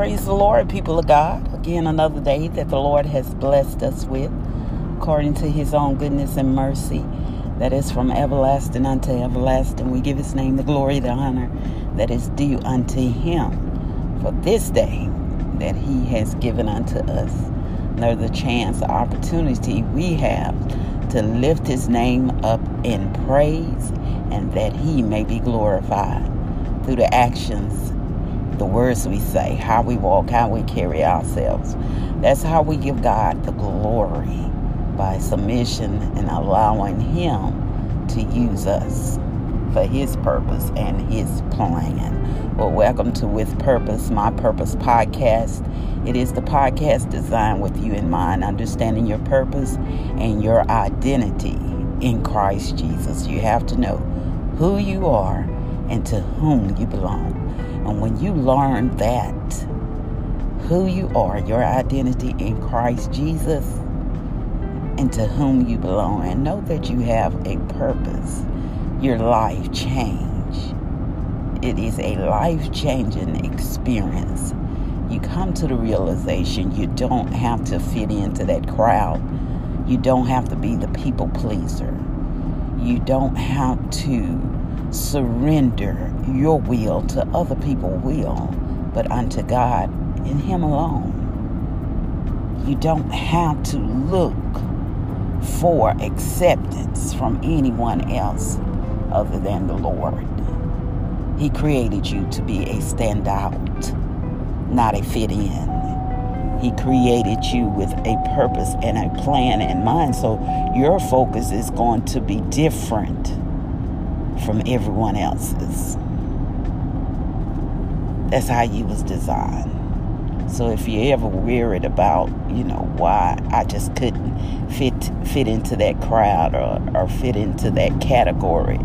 Praise the Lord, people of God. Again, another day that the Lord has blessed us with, according to his own goodness and mercy, that is from everlasting unto everlasting. We give his name the glory, the honor that is due unto him for this day that he has given unto us. Another chance, opportunity we have to lift his name up in praise, and that he may be glorified through the actions, the words we say, how we walk, how we carry ourselves. That's how we give God the glory, by submission and allowing him to use us for his purpose and his plan. Well, welcome to With Purpose, My Purpose podcast. It is the podcast designed with you in mind, understanding your purpose and your identity in Christ Jesus. You have to know who you are and to whom you belong. And when you learn that, who you are, your identity in Christ Jesus, and to whom you belong, and know that you have a purpose, your life change. It is a life-changing experience. You come to the realization you don't have to fit into that crowd. You don't have to be the people pleaser. You don't have to surrender your will to other people's will, but unto God and him alone. You don't have to look for acceptance from anyone else other than the Lord. He created you to be a standout, not a fit in. He created you with a purpose and a plan in mind, so your focus is going to be different from everyone else's. That's how you was designed. So if you're ever worried about, why I just couldn't fit into that crowd or fit into that category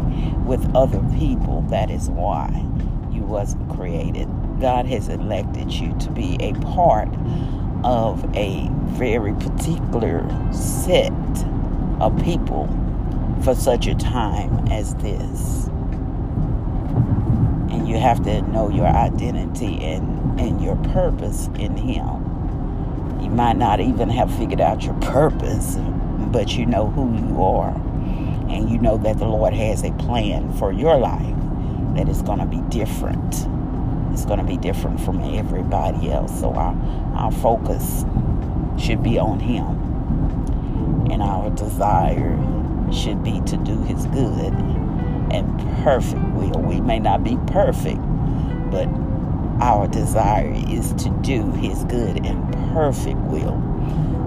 with other people, that is why you wasn't created. God has elected you to be a part of a very particular set of people for such a time as this. And you have to know your identity and your purpose in him. You might not even have figured out your purpose, but you know who you are. And you know that the Lord has a plan for your life that is going to be different. It's going to be different from everybody else. So our focus should be on him. And our desire should be to do his good and perfect will. We may not be perfect, but our desire is to do his good and perfect will.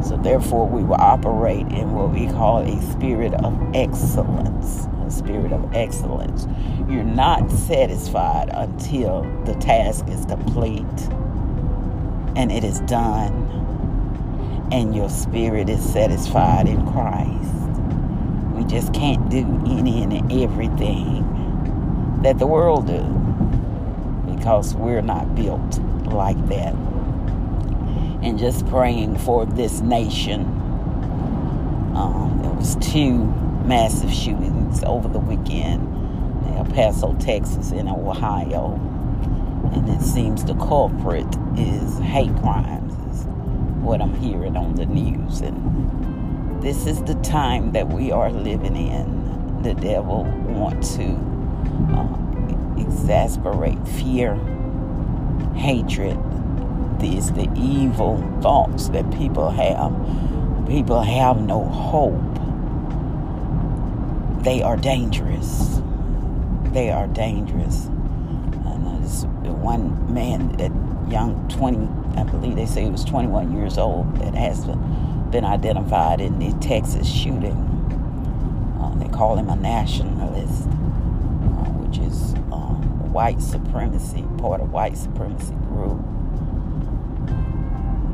So therefore, we will operate in what we call a spirit of excellence. A spirit of excellence. You're not satisfied until the task is complete and it is done, and your spirit is satisfied in Christ. We just can't do any and everything that the world do, because we're not built like that. And just praying for this nation. There was 2 massive shootings over the weekend in El Paso, Texas, and Ohio. And it seems the culprit is hate crimes, is what I'm hearing on the news. And this is the time that we are living in. The devil wants to exasperate fear, hatred. These the evil thoughts that people have. People have no hope. They are dangerous. They are dangerous. And this one man, that young 20, I believe they say he was 21 years old, that has been identified in the Texas shooting. They call him a nationalist, which is white supremacy, part of white supremacy group.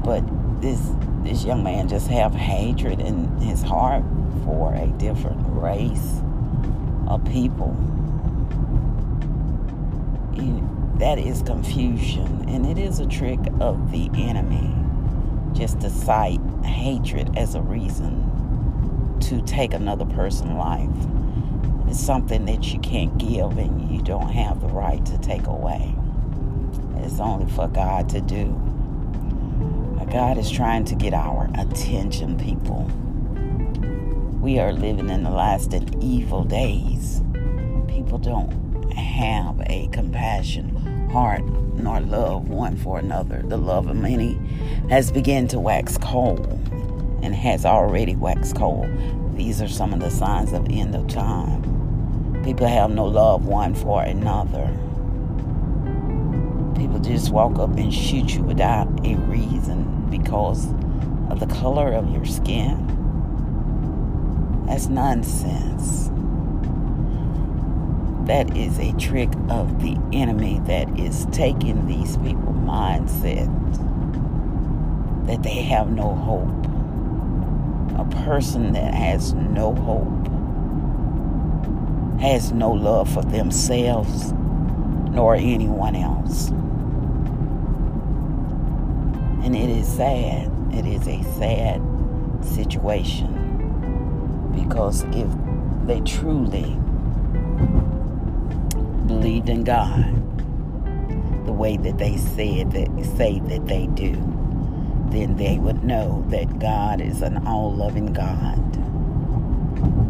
But this young man just have hatred in his heart for a different race of people. That is confusion, and it is a trick of the enemy, just to cite hatred as a reason to take another person's life. It's something that you can't give, and you don't have the right to take away. It's only for God to do. God is trying to get our attention, people. We are living in the last and evil days. People don't have a compassion heart nor love one for another. The love of many has begun to wax cold and has already waxed cold. These are some of the signs of end of time. People have no love one for another. People just walk up and shoot you without a reason because of the color of your skin. That's nonsense. That is a trick of the enemy that is taking these people's mindset that they have no hope. A person that has no hope has no love for themselves nor anyone else. And it is sad. It is a sad situation. Because if they truly believed in God the way that they say that they do, then they would know that God is an all-loving God.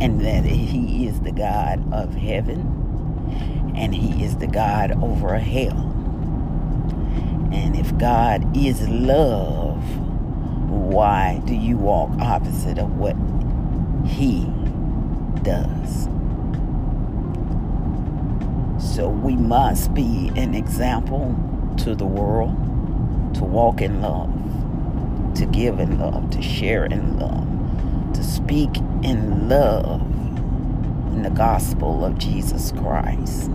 And that He is the God of heaven. And He is the God over hell. And if God is love, why do you walk opposite of what He does? So we must be an example to the world, to walk in love, to give in love, to share in love, to speak in love in the gospel of Jesus Christ.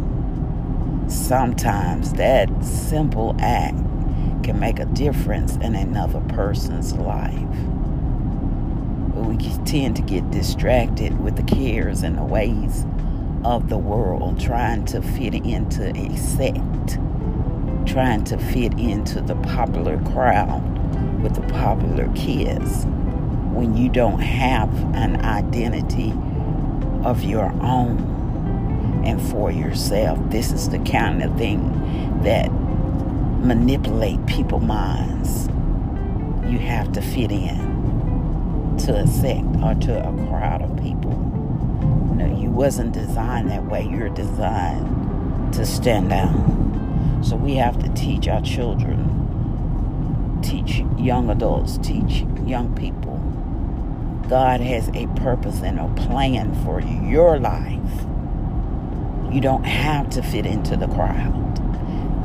Sometimes that simple act can make a difference in another person's life. But we tend to get distracted with the cares and the ways of the world, trying to fit into a sect, trying to fit into the popular crowd with the popular kids, when you don't have an identity of your own and for yourself. This is the kind of thing that manipulate people's minds. You have to fit in to a sect or to a crowd of people. No, you wasn't designed that way. You're designed to stand out. So we have to teach our children, teach young adults, teach young people. God has a purpose and a plan for your life. You don't have to fit into the crowd.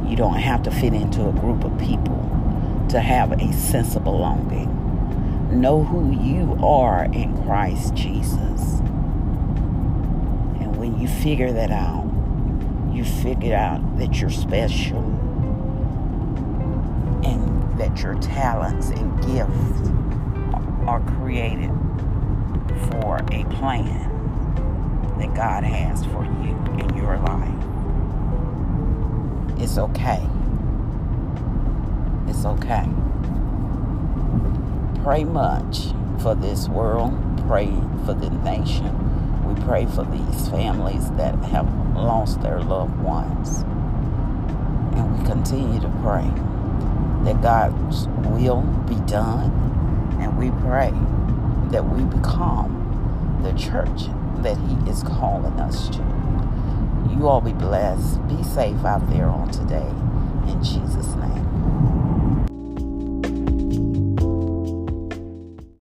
You don't have to fit into a group of people to have a sense of belonging. Know who you are in Christ Jesus. And when you figure that out, you figure out that you're special and that your talents and gifts are created for a plan that God has for you in your life. It's okay. It's okay. Pray much for this world. Pray for the nation. We pray for these families that have lost their loved ones. And we continue to pray that God's will be done. And we pray that we become the church that He is calling us to. You all be blessed. Be safe out there on today. And Jesus.